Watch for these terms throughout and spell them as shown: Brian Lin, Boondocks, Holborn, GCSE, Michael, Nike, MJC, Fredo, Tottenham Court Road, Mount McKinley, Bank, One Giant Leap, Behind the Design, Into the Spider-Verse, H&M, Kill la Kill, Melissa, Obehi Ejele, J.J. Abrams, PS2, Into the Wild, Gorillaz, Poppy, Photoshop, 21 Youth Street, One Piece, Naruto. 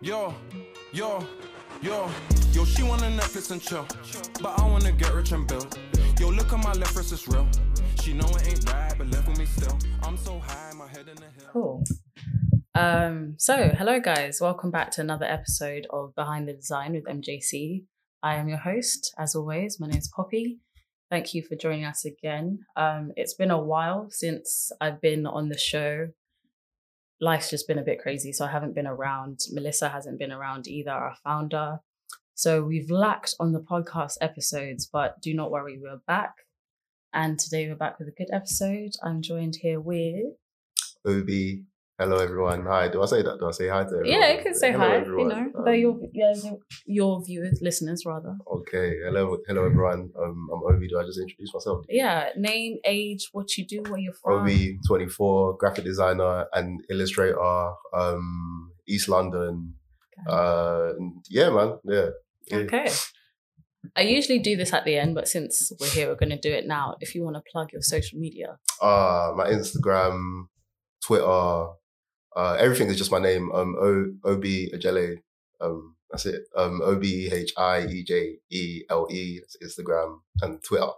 Yo, she wanna Netflix and chill, but I wanna get rich and build. Yo, look at my left wrist, it's real. She know it ain't right, but left with me still. I'm so high, my head in the hill. Cool. So hello guys, welcome back to another episode of Behind the Design with MJC. I am your host, as always. My name is Poppy. Thank you for joining us again. It's been a while since I've been on the show. Life's just been a bit crazy, so I haven't been around. Melissa hasn't been around either, our founder. So we've lacked on the podcast episodes, but do not worry, we're back. And today we're back with a good episode. I'm joined here with... Obi. Hello, everyone. Hi. Do I say that? Do I say hi to everyone? Yeah, you can say hello, hi. Everyone. You know, though your viewers, listeners, rather. Okay. Hello, everyone. I'm Obi. Do I just introduce myself? Yeah. Name, age, what you do, where you're from. Obi, 24, graphic designer and illustrator, East London. Okay. Yeah, man. Yeah. Okay. I usually do this at the end, but since we're here, we're going to do it now. If you want to plug your social media. My Instagram, Twitter, everything is just my name. Obehi Ejele. That's it. Obehiejele. That's Instagram and Twitter.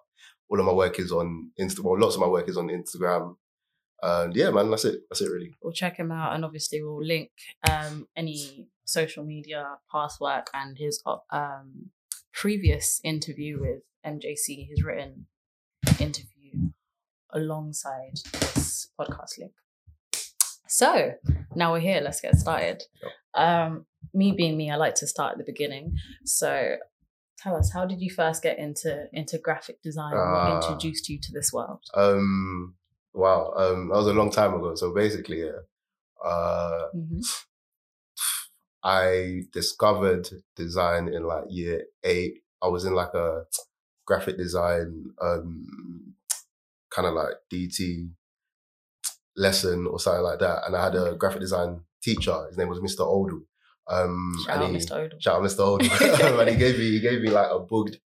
All of my work is on Instagram. Well, lots of my work is on Instagram. Yeah, man, that's it. That's it, really. We'll check him out, and obviously we'll link any social media, past work, and his previous interview with MJC, his written interview, alongside this podcast link. So now we're here, let's get started. Me being me, I like to start at the beginning. So tell us, how did you first get into graphic design? What introduced you to this world? That was a long time ago. So basically, I discovered design in like year 8. I was in like a graphic design kind of like DT lesson or something like that, and I had a graphic design teacher. His name was Mr. Odell. Shout out Mr. Odell. And he gave me like a bugged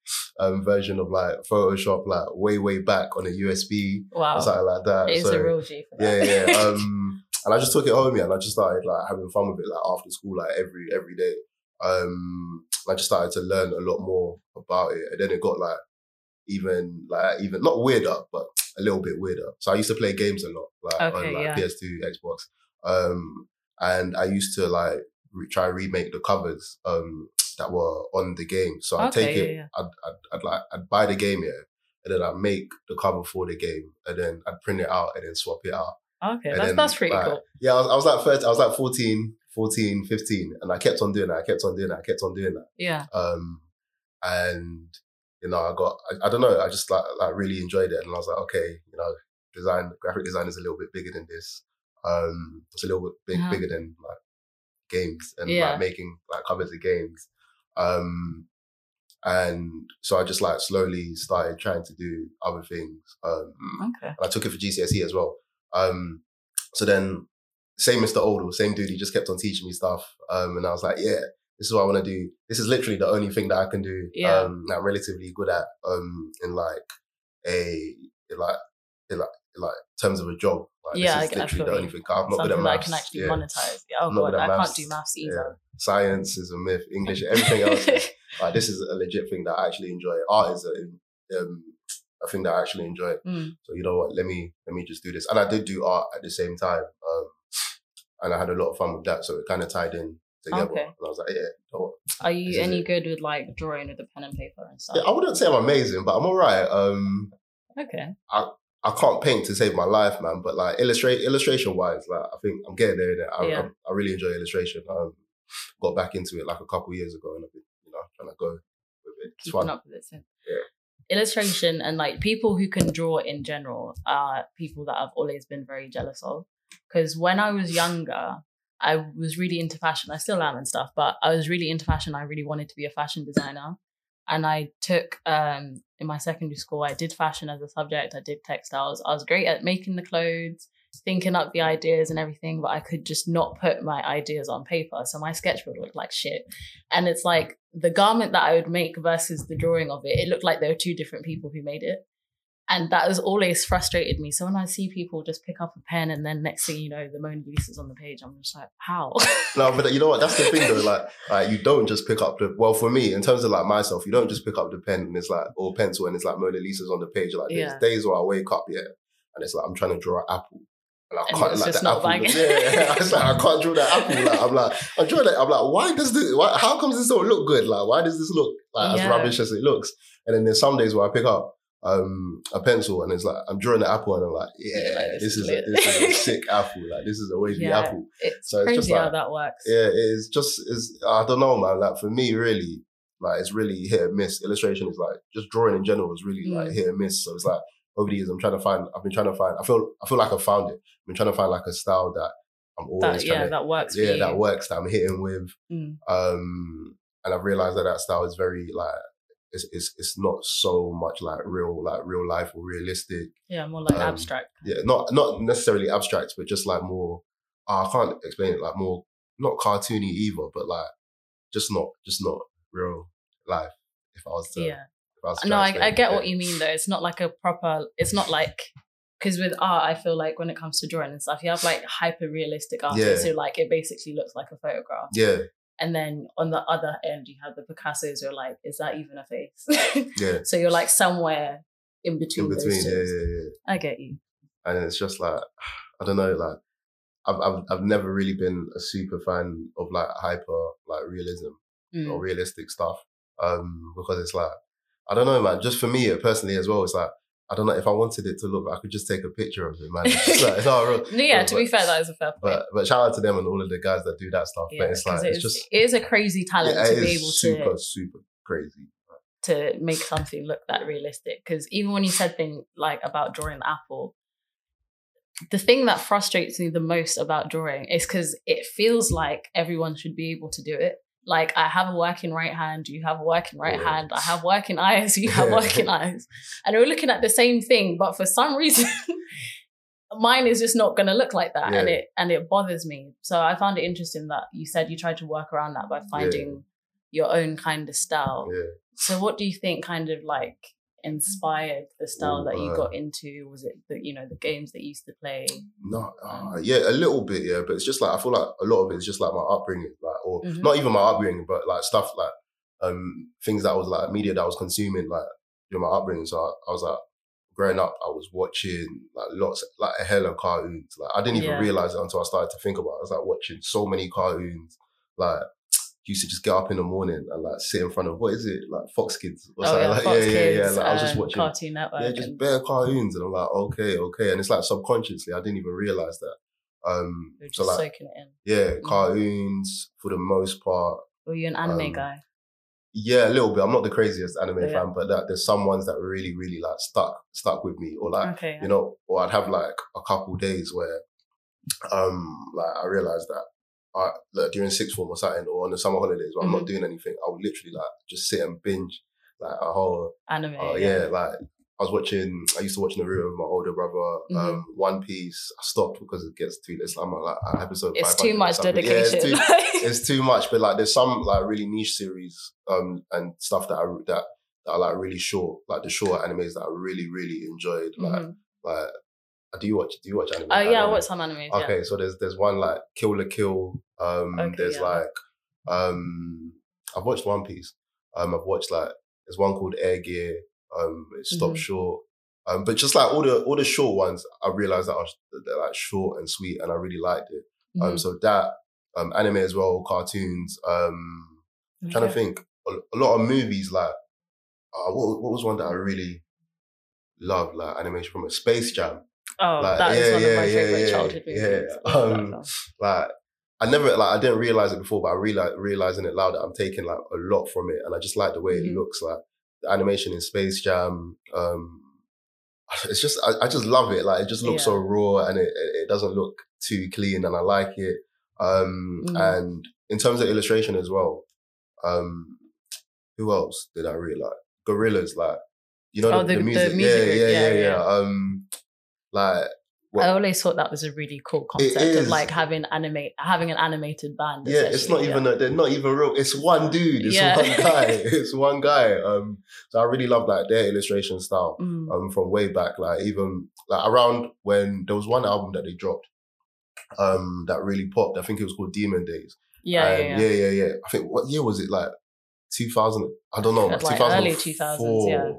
version of like Photoshop, like way back on a USB. Wow. Or something like that. It is a real G for that. Yeah. And I just took it home, and I just started like having fun with it, like after school, like every day. I just started to learn a lot more about it, and then it got like even not weirder, but a little bit weirder. So I used to play games a lot, like on PS2, Xbox. And I used to like try remake the covers that were on the game. So I'd take it, I'd buy the game here, and then I'd make the cover for the game, and then I'd print it out and then swap it out. Okay, that's pretty cool. Yeah, I was like 14, 15, and I kept on doing that. Yeah. And you know, I don't know, I just like really enjoyed it, and I was like, okay, you know, graphic design is a little bit bigger than this. It's a little bit bigger than like games and like making like covers of games. And so I just like slowly started trying to do other things. And I took it for GCSE as well. So then same Mr. Odell, same dude, he just kept on teaching me stuff. And I was like, yeah, this is what I want to do. This is literally the only thing that I can do that I'm relatively good at in terms of a job. Like, yeah, this is literally the only thing. I'm not good at maths. Something that I can actually monetize. Oh God, I can't do maths either. Yeah. Science is a myth, English, everything else is, like, this is a legit thing that I actually enjoy. Art is a thing that I actually enjoy. Mm. So you know what, let me just do this. And I did do art at the same time. And I had a lot of fun with that. So it kind of tied in together. Okay. And I was like, yeah. Oh, are you any good with like drawing with a pen and paper and stuff? Yeah, I wouldn't say I'm amazing, but I'm all right. Okay. I can't paint to save my life, man. But like illustration wise, like I think I'm getting there. I really enjoy illustration. Got back into it like a couple of years ago, and I've been, you know, trying to go with it. It's fun. Keeping up with it, so. Yeah. Illustration and like people who can draw in general are people that I've always been very jealous of, because when I was younger I was really into fashion. I still am and stuff, but I was really into fashion. I really wanted to be a fashion designer, and I took in my secondary school I did fashion as a subject. I did textiles. I was great at making the clothes, thinking up the ideas and everything, but I could just not put my ideas on paper, so my sketchbook looked like shit. And it's like the garment that I would make versus the drawing of it looked like there were two different people who made it. And that has always frustrated me. So when I see people just pick up a pen and then next thing you know, the Mona Lisa's on the page, I'm just like, how? No, but you know what? That's the thing though. Like you don't just pick up the, well, for me, in terms of like myself, you don't just pick up the pen and it's like, or pencil and it's like Mona Lisa's on the page. Like there's days where I wake up, and it's like, I'm trying to draw an apple. And I can't, like, the apple. Yeah, it's like, I can't draw that apple. Like, I'm drawing it. I'm like, why does this, how comes this don't look good? Like, why does this look like as rubbish as it looks? And then there's some days where I pick up a pencil and it's like, I'm drawing an apple and I'm like, this is a sick apple. Like, this is a wavy apple. It's so crazy, it's just like, how that works. Yeah, it's just, I don't know, man. Like, for me, really, like, it's really hit and miss. Illustration is like, just drawing in general is really like hit and miss. So it's like, over the years, I feel like I've found it. I've been trying to find like a style that I'm always that I'm hitting with. And I've realized that style is very like, it's not so much like real life or realistic. Yeah, more like abstract. Yeah, not necessarily abstract, but just like more, I can't explain it, like more, not cartoony either, but like just not real life if I was to. Yeah. No, I get what you mean though. It's not like a proper, it's not like, because with art, I feel like when it comes to drawing and stuff, you have like hyper-realistic artists who like, it basically looks like a photograph. Yeah. And then on the other end, you have the Picassos who are like, is that even a face? Yeah. So you're like somewhere in between. Those two. I get you. And it's just like, I don't know, like, I've never really been a super fan of like hyper, like realism or realistic stuff. Because it's like, I don't know, man. Just for me, personally, as well, it's like, I don't know, if I wanted it to look, I could just take a picture of it, man. It's like, it's not real. To be fair, that is a fair point. But shout out to them and all of the guys that do that stuff. Yeah, but it's like, it is a crazy talent to be able to. It's super crazy. To make something look that realistic. Because even when you said things like about drawing the apple, the thing that frustrates me the most about drawing is because it feels like everyone should be able to do it. Like, I have a working right hand, you have a working right hand, I have working eyes, you have working eyes. And we're looking at the same thing, but for some reason, mine is just not going to look like that. And it bothers me. So I found it interesting that you said you tried to work around that by finding your own kind of style. Yeah. So what do you think kind of like inspired the style that you got into? Was it the games that you used to play? A little bit, but it's just like, I feel like a lot of it is just like my upbringing, like, or not even my upbringing, but like stuff like things that was like media that I was consuming like during my upbringing. So I was like, growing up, I was watching like lots, like a hell of cartoons. Like, I didn't even realize it until I started to think about it. I was like watching so many cartoons, like used to just get up in the morning and like sit in front of, what is it, like Fox Kids or something? Fox Kids, like, I was just watching Cartoon Network, just bare cartoons, and I'm like, okay, and it's like subconsciously I didn't even realise that. You're so just like soaking it in. Cartoons for the most part. Were you an anime guy? Yeah, a little bit. I'm not the craziest anime fan, but there's some ones that really, really like stuck with me, or like you know, or I'd have like a couple days where, like I realised that. Like during sixth form or something, or on the summer holidays where I'm not doing anything, I would literally like just sit and binge like a whole anime. Like I used to watch Naruto with my older brother, One Piece. I stopped because it gets too, it's like episode 500. It's too much dedication. It's too much. But like there's some like really niche series and stuff that are like really short, like the short animes that I really, really enjoyed. Like Do you watch anime? Oh, yeah, I watch some anime. Okay, so there's one like Kill la Kill. There's like I've watched One Piece. I've watched like there's one called Air Gear. It stopped short. But just like all the short ones, I realized that they're like short and sweet, and I really liked it. So that anime as well, cartoons. Trying to think, a lot of movies like what was one that I really loved, like animation from it? Space Jam. Oh, like, that is one of my favorite childhood movies. Yeah. Like I didn't realize it before, but I realizing it louder, I'm taking like a lot from it, and I just like the way it looks. Like the animation in Space Jam, it's just I just love it. Like it just looks so raw, and it doesn't look too clean, and I like it. And in terms of illustration as well, who else did I really like? Gorillaz, like, you know, the music. The music group. Like Well, I always thought that was a really cool concept of like having an animated band. Yeah, it's not even they're not even real. It's one dude. It's one guy. It's one guy. So I really love like their illustration style from way back. Like even like around when there was one album that they dropped that really popped. I think it was called Demon Days. Yeah. I think what year was it? Like 2000. I don't know. Like 2004. Early 2000s. Yeah.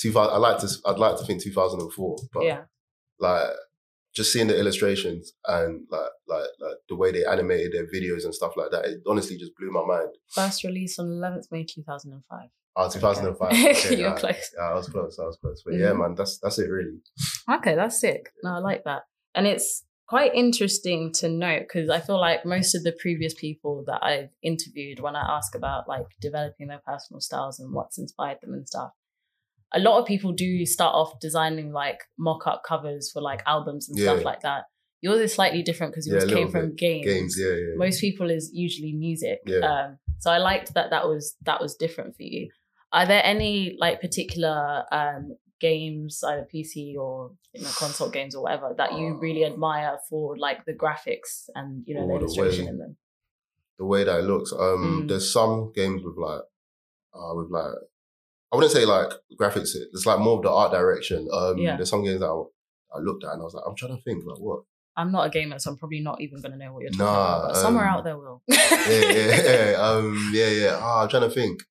2000. I'd like to think 2004. But yeah. Like just seeing the illustrations and like the way they animated their videos and stuff like that, it honestly just blew my mind. First release on 11th May 2005. Oh, 2005. Okay, you're close. Yeah, I was close. But yeah, man, that's it really. Okay, that's sick. No, I like that, and it's quite interesting to note because I feel like most of the previous people that I've interviewed, when I ask about like developing their personal styles and what's inspired them and stuff, a lot of people do start off designing like mock-up covers for like albums and stuff like that. Yours is slightly different because yours came from games. Yeah. Most people is usually music. Yeah. So I liked that was different for you. Are there any like particular games, either PC or console games or whatever, that you really admire for like the graphics and the illustration in them? The way that it looks. There's some games with I wouldn't say like graphics. It's like more of the art direction. There's some games that I looked at and I was like, I'm trying to think like what. I'm not a gamer, so I'm probably not even going to know what you're talking about. But somewhere out there will. I'm trying to think.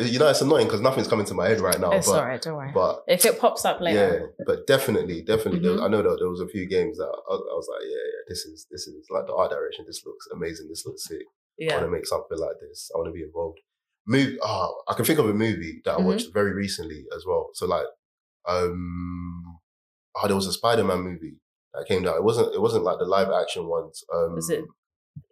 It's annoying because nothing's coming to my head right now. It's all right, don't worry. But if it pops up later. Yeah, but definitely. Mm-hmm. I know that there was a few games that I was like, this is like the art direction. This looks amazing. This looks sick. Yeah. I want to make something like this. I want to be involved. I can think of a movie that I watched very recently as well. So like, there was a Spider-Man movie that came out. It wasn't like the live action ones. Was it?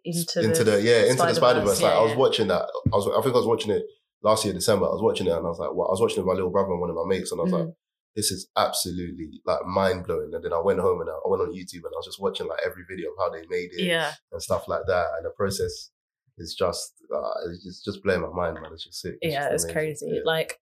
Into the Spider-Verse. Yeah, I was watching that. I think I was watching it last year, December. I was watching it and I was like, "Wow!" I was watching it with my little brother and one of my mates, and I was like, "This is absolutely like mind blowing." And then I went home and I went on YouTube and I was just watching like every video of how they made it and stuff like that. And the process is just it's just blowing my mind, man. It's just sick. It's crazy. Yeah. Like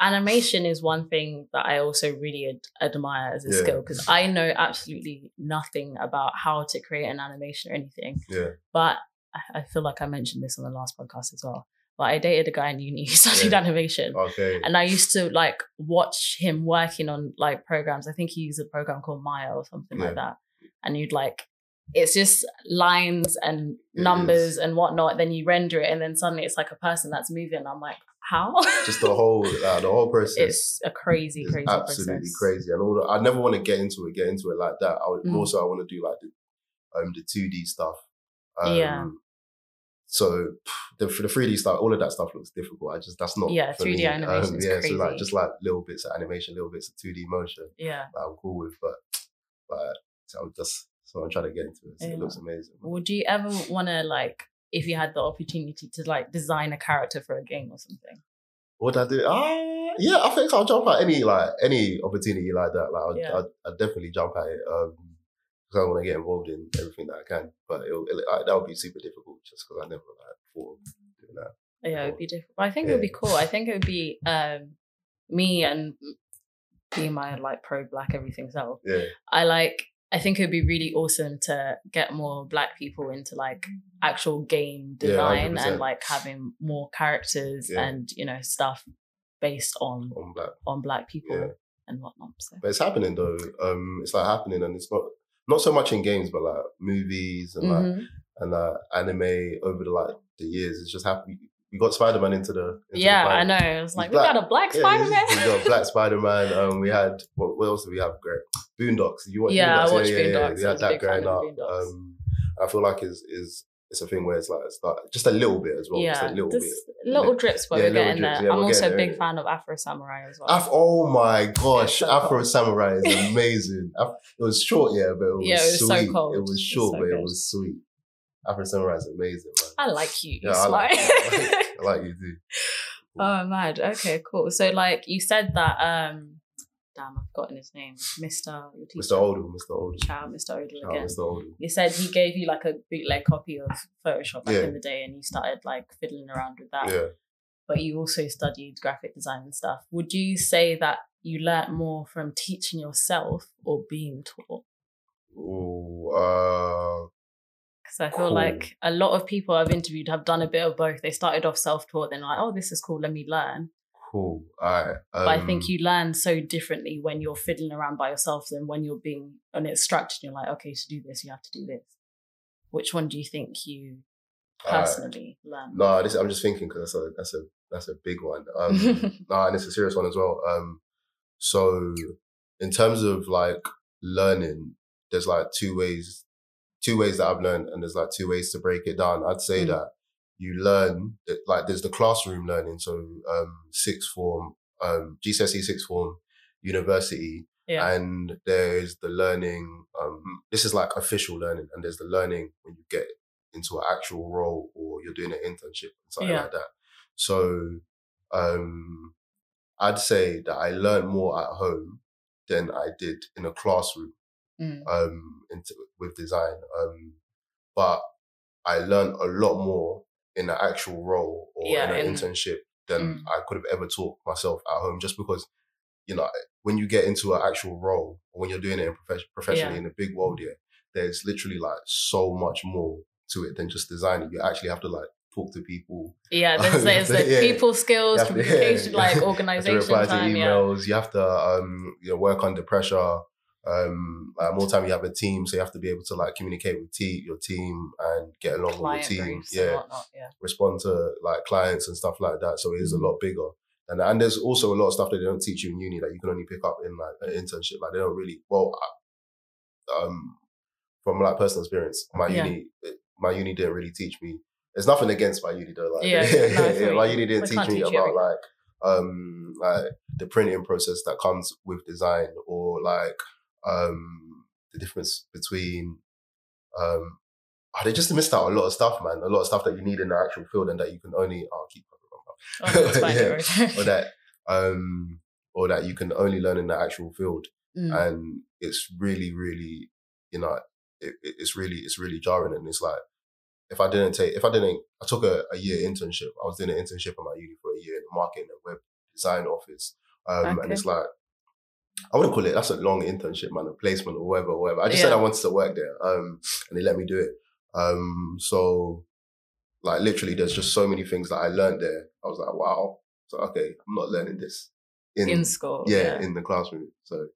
animation is one thing that I also really admire as a skill because I know absolutely nothing about how to create an animation or anything. Yeah. But I feel like I mentioned this on the last podcast as well. But I dated a guy in uni who studied animation. Okay. And I used to like watch him working on like programs. I think he used a program called Maya or something like that. And you'd like, it's just lines and numbers and whatnot. Then you render it and then suddenly it's like a person that's moving. I'm like, how? Just the whole process. It's a crazy process. Absolutely crazy. And I never want to get into it like that. I want to do like the 2D stuff. So the 3D stuff, all of that stuff looks difficult. That's not for 3D me. Animation is crazy. So like just like little bits of animation, little bits of 2D motion. Yeah. That I'm cool with, so I'm trying to get into it. So it looks amazing. Would you ever want to like, if you had the opportunity to like design a character for a game or something? Would I do? I think I'll jump at any opportunity like that. Like I'd definitely jump at it because I want to get involved in everything that I can. But that would be super difficult just because I never thought of doing that. Yeah, it would be difficult. I think it would be cool. I think it would be me and being my like pro black everything self. Yeah, I think it would be really awesome to get more black people into like actual game design and like having more characters and stuff based on black people and whatnot. So. But it's happening though. It's like happening, and it's not so much in games, but like movies and anime over the years. It's just happening. We got Spider-Man into the I know. It was like, we got a black Spider-Man. We got a black Spider-Man. We had, what else did we have? Great. Boondocks. You watch Boondocks? I watched Boondocks. We had that growing up. I feel like it's a thing where it's like, just a little bit as well. Yeah. Just a little bit. Little drips where we're getting there. I'm also a big fan of Afro Samurai as well. Oh my gosh. So Afro Samurai is amazing. It was short, but it was sweet. Yeah, it was sweet. So cold. It was short, it was sweet. Afro Samurai is amazing, man. I like you. Yeah, I like you too. Cool. Oh, mad. Okay, cool. So, you said that, I've forgotten his name. Mr. Odell. You said he gave you, a bootleg copy of Photoshop back in the day and you started, fiddling around with that. Yeah. but you also studied graphic design and stuff. Would you say that you learnt more from teaching yourself or being taught? Because I feel like a lot of people I've interviewed have done a bit of both. They started off self-taught, then like, oh, this is cool, let me learn. Cool. All right. But I think you learn so differently when you're fiddling around by yourself than when you're being, and it's structured, you're like, okay, to do this, you have to do this. Which one do you think you personally learn? No, I'm just thinking because that's a big one. And it's a serious one as well. So in terms of like learning, there's like two ways that I've learned, and there's like two ways to break it down. I'd say that you learn, like there's the classroom learning, so sixth form, GCSE sixth form, university, and there's the learning, this is like official learning, and there's the learning when you get into an actual role or you're doing an internship and something like that. So I'd say that I learned more at home than I did in a classroom with design. But I learned a lot more in an actual role or in an internship than I could have ever taught myself at home, just because, you know, when you get into an actual role or when you're doing it professionally in the big world here, there's literally like so much more to it than just designing. You actually have to like talk to people. Yeah, there's like people skills, communication, like organization, you have to reply time, to emails. You have to work under pressure. More time you have a team, so you have to be able to like communicate with your team and get along with your team. Respond to like clients and stuff like that. So it is a lot bigger, and there's also a lot of stuff that they don't teach you in uni that you can only pick up in like an internship. Like they don't really from like personal experience, my uni didn't really teach me. There's nothing against my uni though. Like my uni didn't teach me about like the printing process that comes with design, or like the difference between they just missed out a lot of stuff, man. A lot of stuff that you need in the actual field and that you can only or that you can only learn in the actual field. And it's really, really, you know, it's really jarring. And it's like I took a year internship. I was doing an internship at my uni for a year in the marketing and web design office. And it's like, I wouldn't call it, that's a long internship, man, a placement or whatever. I just said I wanted to work there, and they let me do it. So like literally there's just so many things that I learned there. I was like, wow. So okay, I'm not learning this in school. Yeah, in the classroom. So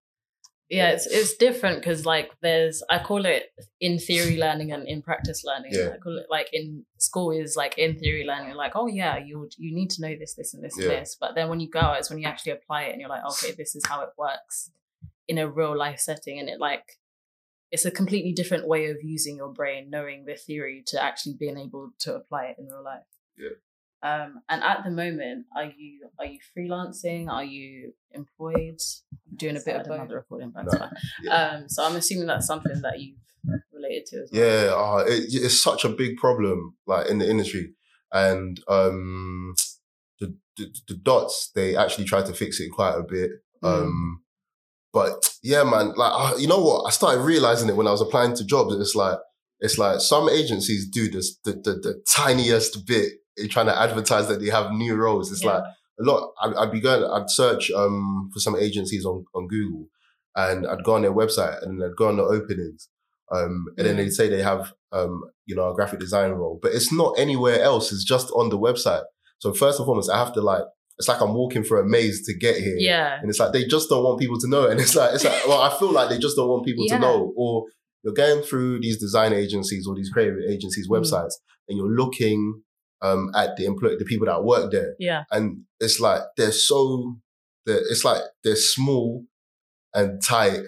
yeah, it's different because like there's, I call it in theory learning and in practice learning. Yeah. I call it like in school is like in theory learning, like, oh yeah, you need to know this, this and this and this. But then when you go out, it's when you actually apply it and you're like, okay, this is how it works in a real life setting. And it like, it's a completely different way of using your brain, knowing the theory to actually being able to apply it in real life. Yeah. And at the moment, are you freelancing? Are you employed? Doing a bit of another recording, so I'm assuming that's something that you've related to as well. Yeah, it's such a big problem, like in the industry, and the dots, they actually try to fix it quite a bit. But yeah, man, like you know what? I started realizing it when I was applying to jobs. It's like some agencies do this the tiniest bit. They're trying to advertise that they have new roles. It's like a lot. I'd search for some agencies on Google, and I'd go on their website and I'd go on the openings, and then they'd say they have a graphic design role, but it's not anywhere else. It's just on the website. So first and foremost, I have to like, it's like I'm walking through a maze to get here, and it's like they just don't want people to know. And it's like well, I feel like they just don't want people to know. Or you're going through these design agencies or these creative agencies' websites, and you're looking at the people that work there. Yeah. And it's like, they're small and tight,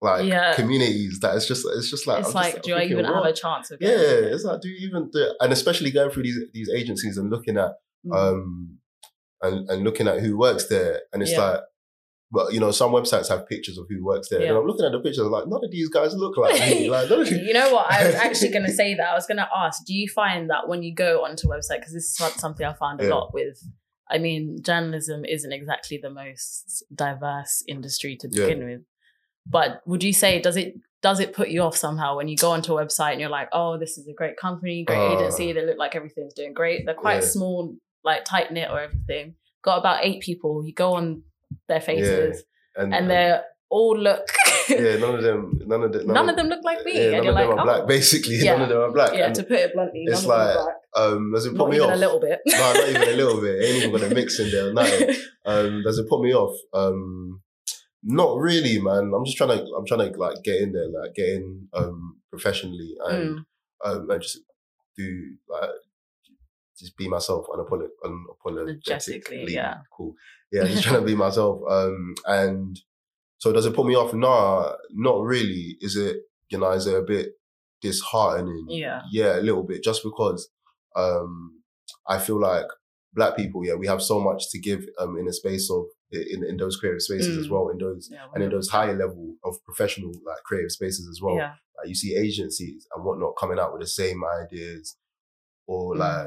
like communities that it's just like, do I even have a chance of getting it? It's like, do you even do it? And especially going through these agencies and looking at, and looking at who works there. And it's like, but you know, some websites have pictures of who works there. Yeah. And I'm looking at the pictures, I'm like, none of these guys look like me. Like, you know what? I was actually going to say that. I was going to ask, do you find that when you go onto a website, because this is something I found a lot with, I mean, journalism isn't exactly the most diverse industry to begin with. But would you say, does it put you off somehow when you go onto a website and you're like, oh, this is a great company, great agency. They look like everything's doing great. They're quite small like tight knit or everything. Got about 8 people. You go on their faces, and they're all look. Yeah, none of them look like me. Yeah, and you're like, are black. Basically, none of them are black. Yeah, and to put it bluntly, it's like, does it put me off? Not even a little bit. No, not even a little bit. Ain't even gonna mix in there. No. Does it put me off? Not really, man. I'm trying to like get in there, like get in professionally and just do like. Just be myself unapologetically. Yeah. Cool. Yeah, just trying to be myself. And so does it put me off? Nah, not really. Is it, you know, is it a bit disheartening? Yeah. Yeah, a little bit. Just because I feel like black people, yeah, we have so much to give in a space of, in those creative spaces as well, in those, and in those higher level of professional, like creative spaces as well. Yeah. Like, you see agencies and whatnot coming out with the same ideas, or like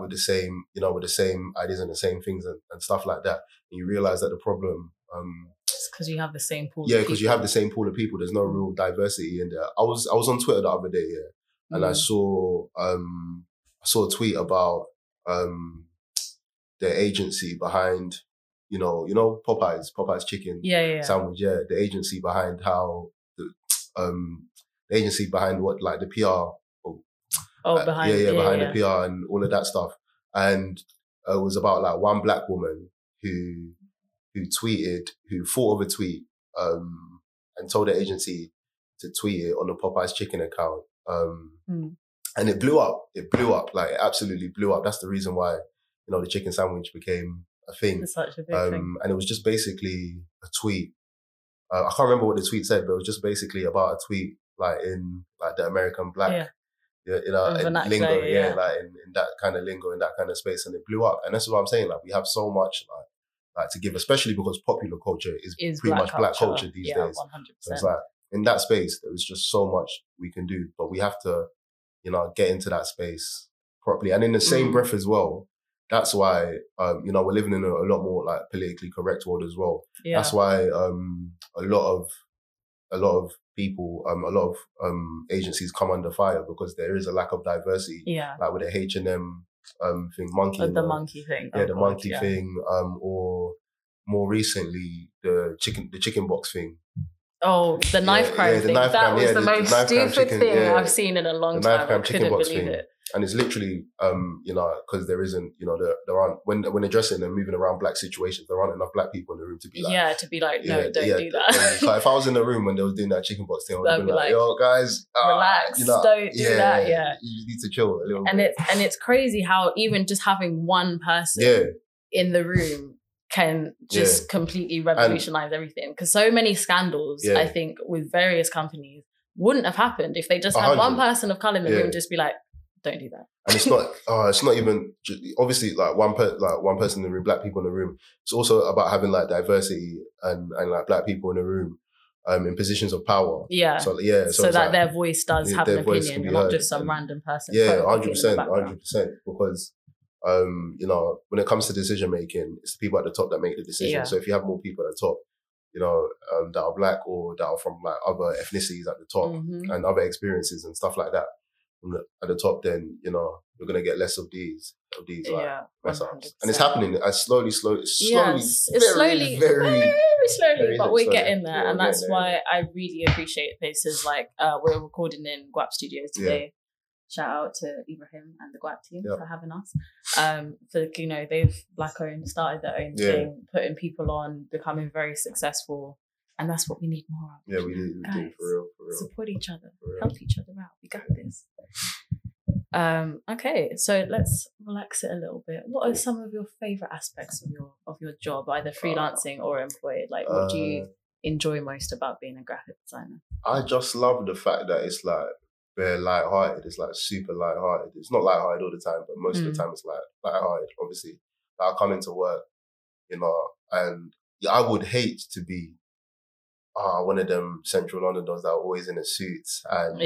with the same, you know, with the same ideas and the same things and stuff like that. And you realise that the problem... it's because you have the same pool of people. Yeah, because you have the same pool of people. There's no real diversity in there. I was on Twitter the other day, and I saw a tweet about the agency behind, you know, Popeyes chicken sandwich, the agency behind how... the agency behind what, like the PR... behind the PR and all of that stuff. And it was about like one black woman who thought of a tweet and told the agency to tweet it on the Popeyes chicken account. And it blew up. Like, it absolutely blew up. That's the reason why, you know, the chicken sandwich became a thing. It's such a big thing. And it was just basically a tweet. I can't remember what the tweet said, but it was just basically about a tweet like in like the American black. Yeah. You know, in lingo, like in that kind of lingo, in that kind of space, and it blew up. And that's what I'm saying. Like, we have so much like to give, especially because popular culture is pretty much black culture these days. 100%. So it's like in that space, there's just so much we can do, but we have to, you know, get into that space properly. And in the same breath as well, that's why you know, we're living in a lot more like politically correct world as well. Yeah. That's why a lot of people, a lot of agencies come under fire because there is a lack of diversity. Yeah. Like with the H&M thing, monkey thing, or more recently the chicken box thing. Oh, the knife crime thing. That was the most stupid thing I've seen in a long time. I couldn't believe it. And it's literally, you know, because there isn't, you know, there aren't, when addressing and moving around black situations, there aren't enough black people in the room to be like... Yeah, to be like, no, don't do that. Like, if I was in the room when they was doing that chicken box thing, I would be like, yo, guys... relax, you know, don't do that, You need to chill a little bit. And it's crazy how even just having one person in the room can just completely revolutionize everything. Because so many scandals, I think, with various companies wouldn't have happened if they just had 100. One person of colour in the room, just be like, don't do that. And it's not. It's not even obviously like one person in the room, black people in the room. It's also about having like diversity and like black people in the room, in positions of power. Yeah. So that like, their voice does have an opinion, and not just some random person. Yeah, 100%. Because you know, when it comes to decision making, it's the people at the top that make the decision. Yeah. So if you have more people at the top, you know, that are black or that are from like other ethnicities at the top and other experiences and stuff like that. At the top, then you know you're gonna get less of these like mess ups, and it's happening as slowly, very slowly. But we're getting there, and that's why I really appreciate places like we're recording in Guap Studios today. Yeah. Shout out to Ibrahim and the Guap team for having us. For you know, they've black owned, started their own thing, putting people on, becoming very successful. And that's what we need more of. Yeah, we need to for real. Support each other, help each other out. We got this. Okay, so let's relax it a little bit. What are some of your favourite aspects of your job, either freelancing or employed? Like, what do you enjoy most about being a graphic designer? I just love the fact that it's like very lighthearted. It's like super lighthearted. It's not lighthearted all the time, but most of the time it's like lighthearted. Obviously, like, I come into work, you know, and I would hate to be one of them Central Londoners that are always in the suits and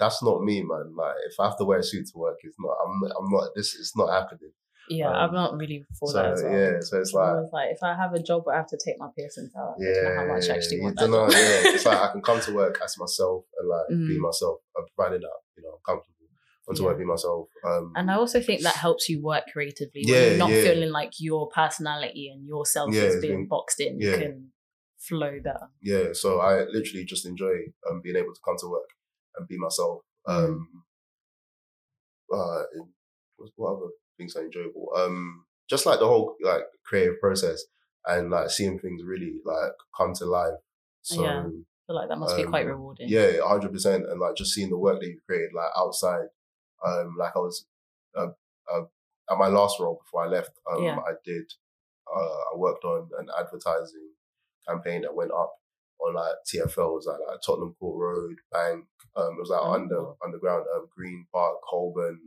that's not me, man. Like, if I have to wear a suit to work, it's not. I'm not. This is not happening. Yeah, I'm not really for that as well. Yeah, so it's like if I have a job, I have to take my piercings out. I don't know how much I actually want that. It's like I can come to work as myself and like be myself, provided that, you know, I'm comfortable. until I be myself. And I also think that helps you work creatively. Yeah, when you're not feeling like your personality and yourself is being boxed in. You can flow better. Yeah, so I literally just enjoy being able to come to work and be myself. What other things are enjoyable? Just like the whole like creative process and like seeing things really like come to life. So yeah, I feel like that must be quite rewarding. Yeah, 100%. And like just seeing the work that you've created like outside. Like I was at my last role before I left. I worked on an advertising campaign that went up on like TFL. It was like Tottenham Court Road, Bank. It was like underground Green Park, Holborn.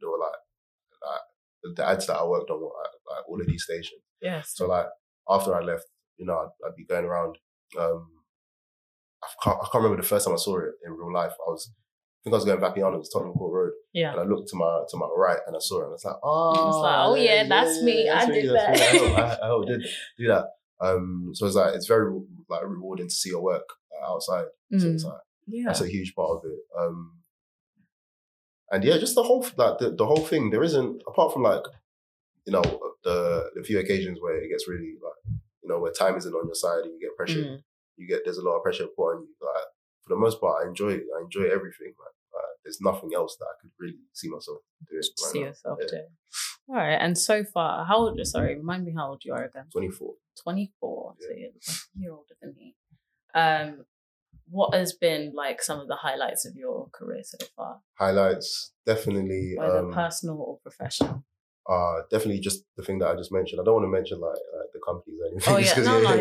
There were like the ads that I worked on were like all of these stations. Yes. So like after I left, you know, I'd be going around. I can't remember the first time I saw it in real life. I think I was going back beyond. It was Tottenham Court Road. Yeah. And I looked to my right and I saw it and I was like, that's me. I did that. So it's like, it's very like rewarding to see your work outside. So it's like, that's a huge part of it. And yeah, just the whole, like the whole thing, there isn't, apart from like, you know, the few occasions where it gets really like, you know, where time isn't on your side and you get pressure, there's a lot of pressure put on you. Like for the most part, I enjoy everything. Like there's nothing else that I could really see myself doing. See yourself doing. All right, and so far, how old? Sorry, remind me how old you are again. 24. 24. Yeah. So you're older than me. What has been like some of the highlights of your career so far? Highlights, definitely. Whether personal or professional. Definitely just the thing that I just mentioned. I don't want to mention like the companies or anything.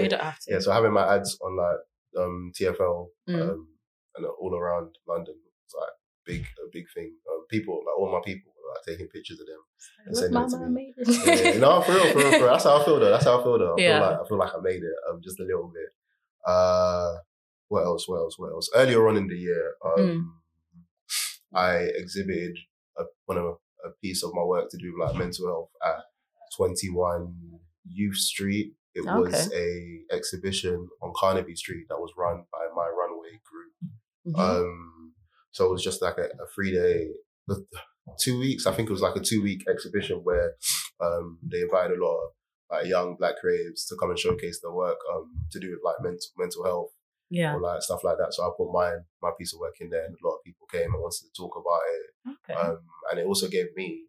You don't have to. Yeah, so having my ads on like TFL and all around London was like a big thing. People, like all my people, like taking pictures of them and sending it to me. Yeah. No, for real. That's how I feel though. I feel like I made it just a little bit. What else? Earlier on in the year, I exhibited a piece of my work to do with like mental health at 21 Youth Street. It was a exhibition on Carnaby Street that was run by my runway group. So it was just like a 3-day, 2 weeks. I think it was like a 2-week exhibition where they invited a lot of like young Black creatives to come and showcase their work to do with like mental health or like stuff like that. So I put my piece of work in there, and a lot of people came and wanted to talk about it. Okay. And it also gave me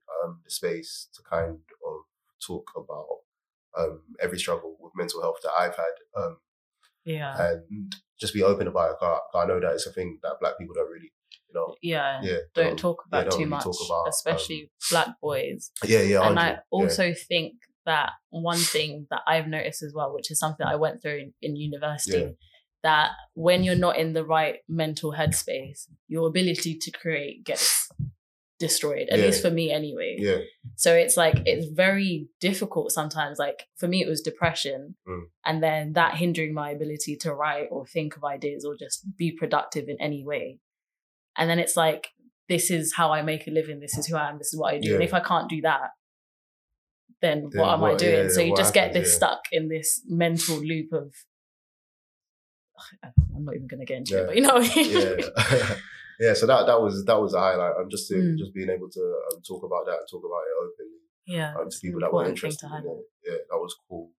the space to kind of talk about every struggle with mental health that I've had. And just be open about it. I know that it's a thing that Black people don't really, you know. Don't talk about too really much, especially Black boys. And I also think that one thing that I've noticed as well, which is something I went through in university, that when you're not in the right mental headspace, your ability to create gets destroyed, at least for me anyway. So it's like, it's very difficult sometimes. Like for me, it was depression and then that hindering my ability to write or think of ideas or just be productive in any way. And then it's like, this is how I make a living. This is who I am. This is what I do. And if I can't do that, then what am I doing? So you just get this stuck in this mental loop of, I'm not even going to get into it, but you know what I mean? So that was a highlight. Just being able to talk about that and talk about it openly to people that were interested in it. Yeah, that was cool.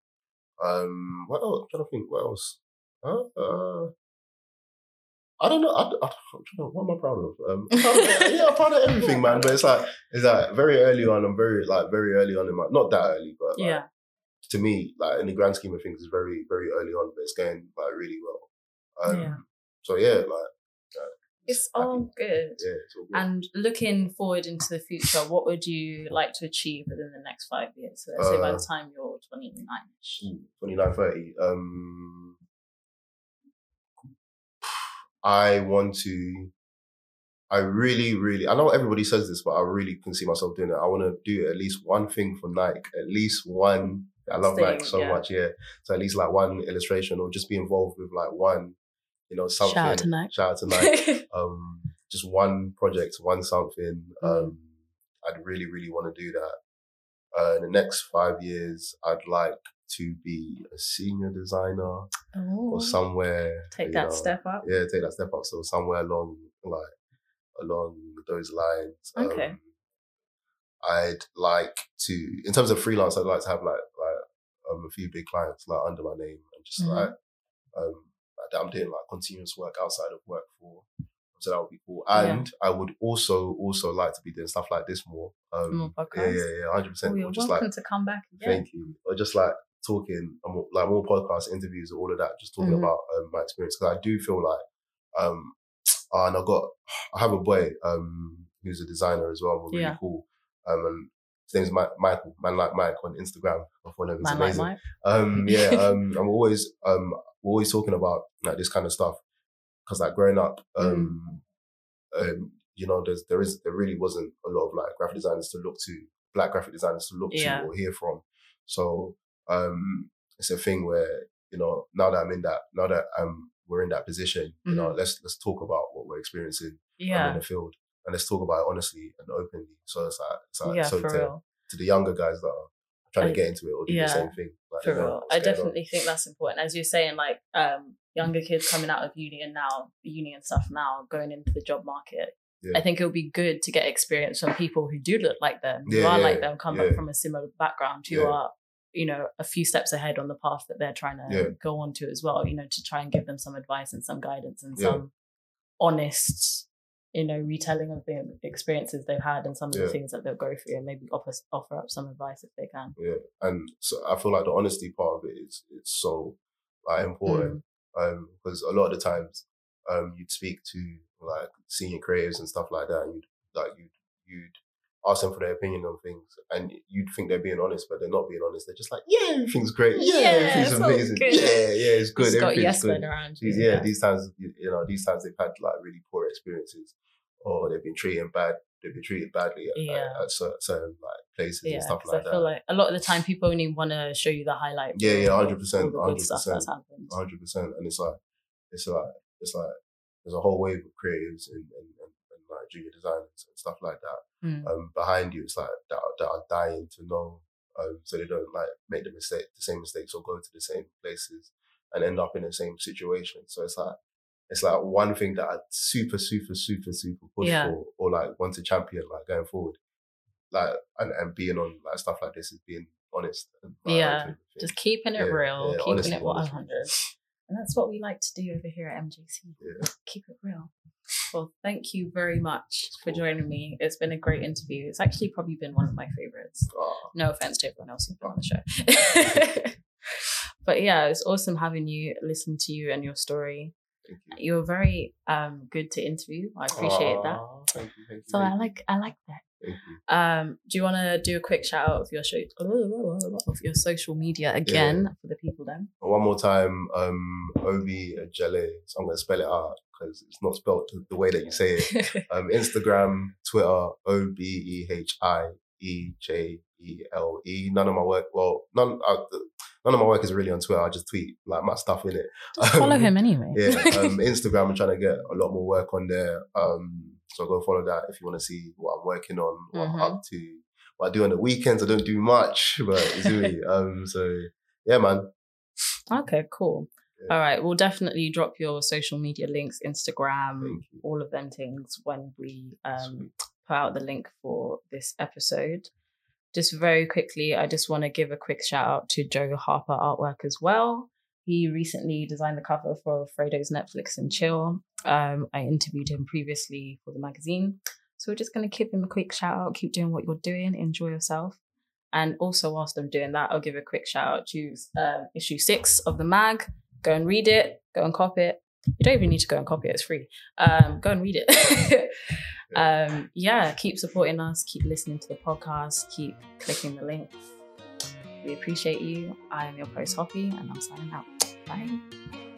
What else? I'm trying to think, what else? I don't know. I don't know. What am I proud of? I'm proud of everything, man. But it's like very early on in my, not that early, but like, to me, like in the grand scheme of things, it's very, very early on, but it's going like really well. So yeah, it's all good. Yeah, it's all good. And looking forward into the future, what would you like to achieve within the next 5 years? So let's say by the time you're 29, 30. I really, I know everybody says this, but I really can see myself doing it. I want to do at least one thing for Nike, at least one. I love Nike so much, so at least like one illustration or just be involved with like one, you know, something. Shout out to Nike. Just one project, one something. I'd really, really want to do that. In the next 5 years, I'd like to be a senior designer or somewhere. Take that step up. So somewhere along like along those lines. Okay. I'd like to, in terms of freelance, I'd like to have a few big clients like under my name, and just mm-hmm. That I'm doing like continuous work outside of work for. So that would be cool. And yeah. I would also like to be doing stuff like this more. More podcasts. Yeah, 100%. You're just welcome to come back again. Thank you. Or just like talking, like more podcast interviews, all of that, just talking mm-hmm. about my experience. Because I do feel like, and I have a boy who's a designer as well, really yeah. cool. And his name's Michael, Man Like Mike on Instagram. I follow him, it's amazing. Like Mike. I'm always talking about like this kind of stuff. Because like growing up, there really wasn't a lot of like graphic designers to look to, black graphic designers to look yeah. to or hear from. So it's a thing where, you know, now that we're in that position, mm-hmm. you know, let's talk about what we're experiencing yeah. in the field, and let's talk about it honestly and openly. So it's like yeah, so to the younger guys that are trying to get into it or do yeah, the same thing. Like, for real. I definitely think that's important. As you're saying, like younger kids coming out of uni and stuff now, going into the job market. Yeah. I think it would be good to get experience from people who do look like them, who come from a similar background, who are, you know, a few steps ahead on the path that they're trying to go on to as well, you know, to try and give them some advice and some guidance and some honest, you know, retelling of the experiences they've had and some of the things that they'll go through, and maybe offer up some advice if they can. Yeah, and so I feel like the honesty part of it is so like important, because a lot of the times you'd speak to like senior creatives and stuff like that, and you'd ask them for their opinion on things, and you'd think they're being honest, but they're not being honest. They're just like, yeah, everything's great, yeah, everything's amazing, it's good. It's got yes men around you. Yeah, these times they've had like really poor experiences, or they've been treated badly at certain like places and stuff like that. I feel like a lot of the time people only want to show you the highlight. Yeah, 100%, 100%, 100%. And it's like there's a whole wave of creatives and like junior designers and stuff like that behind you. It's like that are dying to know, so they don't like make the same mistakes or go to the same places and end up in the same situation. So it's like one thing that I super, super, super, super push for, or like want to champion, like going forward, like and being on like stuff like this is being honest. And, like, just keeping it real, keeping honestly, it 100. And that's what we like to do over here at MJC. Yeah. Keep it real. Well, thank you very much for joining me. It's been a great interview. It's actually probably been one of my favorites. Oh. No offense to everyone else who's been on the show. But yeah, it's awesome having you, listen to you and your story. You're very good to interview. I appreciate that. Thank you. So I like that. Thank you. Do you want to do a quick shout out of your show, of your social media again for the people then? One more time, Obehi Ejele. So I'm going to spell it out because it's not spelled the way that you say it. Instagram, Twitter, Obehijele. None of my work is really on Twitter. I just tweet like my stuff in it. Just follow him anyway. Instagram, I'm trying to get a lot more work on there. So go follow that if you want to see what I'm working on, what I'm up to, what I do on the weekends. I don't do much, but it's really, so yeah, man. Okay, cool. Yeah. All right. We'll definitely drop your social media links, Instagram, all of them things when we put out the link for this episode. Just very quickly, I just want to give a quick shout out to Joe Harper Artwork as well. He recently designed the cover for Fredo's Netflix and Chill. I interviewed him previously for the magazine. So we're just going to give him a quick shout out. Keep doing what you're doing. Enjoy yourself. And also whilst I'm doing that, I'll give a quick shout out to issue 6 of the mag. Go and read it. Go and cop it. You don't even need to go and copy it. It's free. Go and read it. Keep supporting us. Keep listening to the podcast. Keep clicking the links. We appreciate you. I am your host, Hoppy, and I'm signing out. Bye.